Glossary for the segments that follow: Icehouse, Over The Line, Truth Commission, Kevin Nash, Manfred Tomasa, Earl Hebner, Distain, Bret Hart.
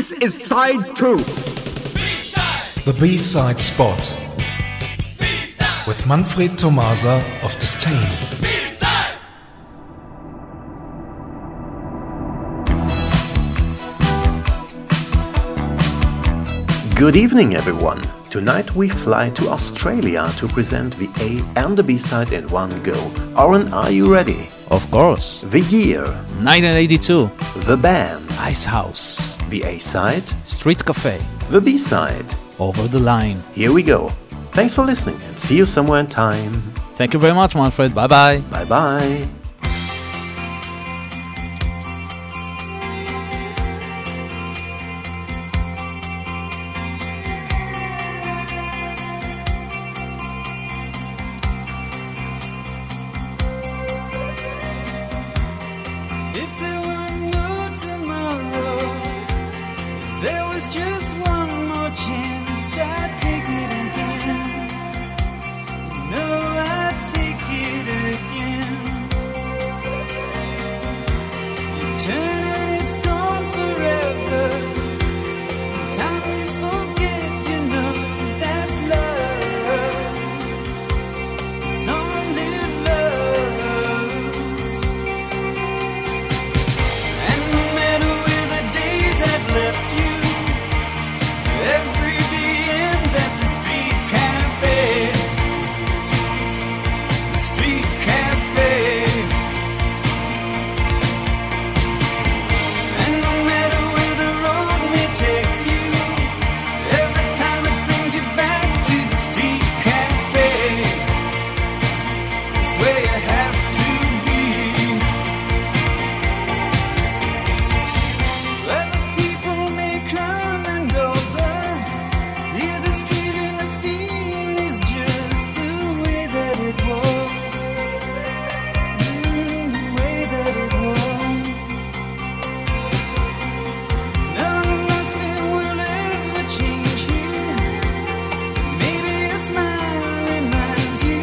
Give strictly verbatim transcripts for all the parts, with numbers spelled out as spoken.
This is side two. B-side. The B side spot. B-side. With Manfred Tomasa of Distain. B-side. Good evening, everyone. Tonight we fly to Australia to present the A and the B side in one go. Aaron, are you ready? Of course. The year? nineteen eighty-two. The band? Icehouse. The A side? Street Cafe. The B side? Over the Line. Here we go. Thanks for listening and see you somewhere in time. Thank you very much, Manfred. Bye bye. Bye bye. Just one more chance, I'd take it again. No, I'd take it again. You turn and it's gone forever. In time you forget, you know, that's love. It's only love. And no matter where the days I've left you, where you have to be. Other people may come and go, but here the street and the scene is just the way that it was. Mm, the way that it was. No, nothing will ever change here. Maybe a smile reminds you.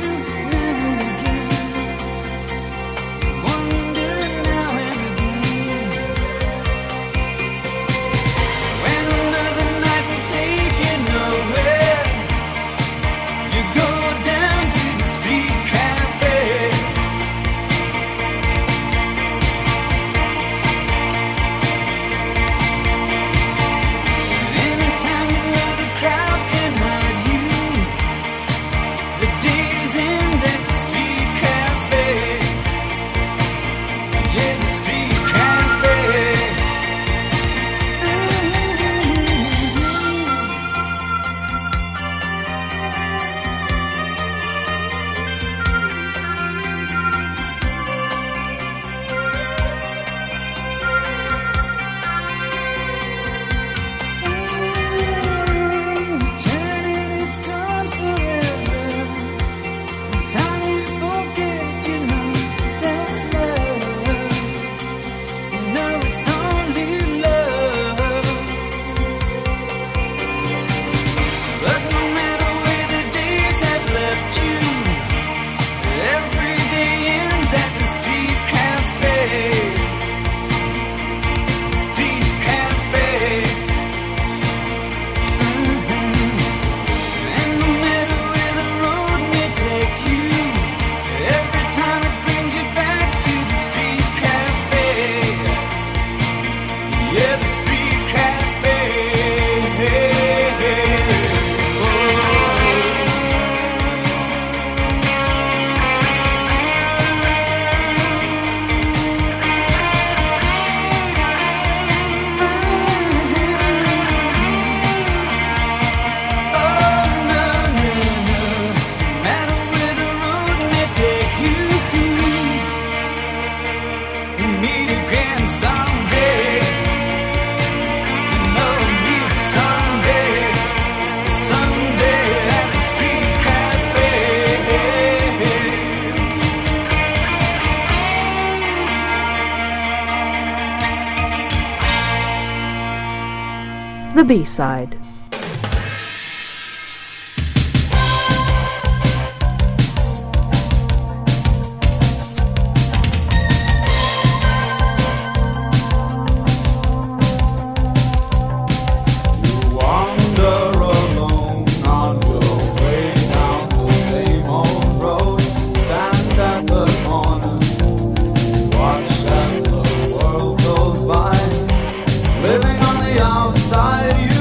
The B side. on the outside. You